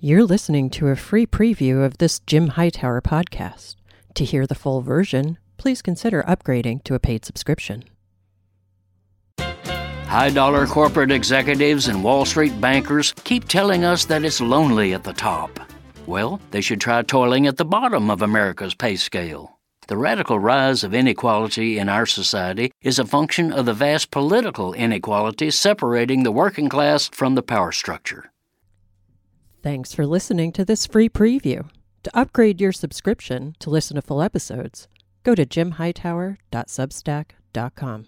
You're listening to a free preview of this Jim Hightower podcast. To hear the full version, please consider upgrading to a paid subscription. High-dollar corporate executives and Wall Street bankers keep telling us that it's lonely at the top. Well, they should try toiling at the bottom of America's pay scale. The radical rise of inequality in our society is a function of the vast political inequality separating the working class from the power structure. Thanks for listening to this free preview. To upgrade your subscription to listen to full episodes, go to jimhightower.substack.com.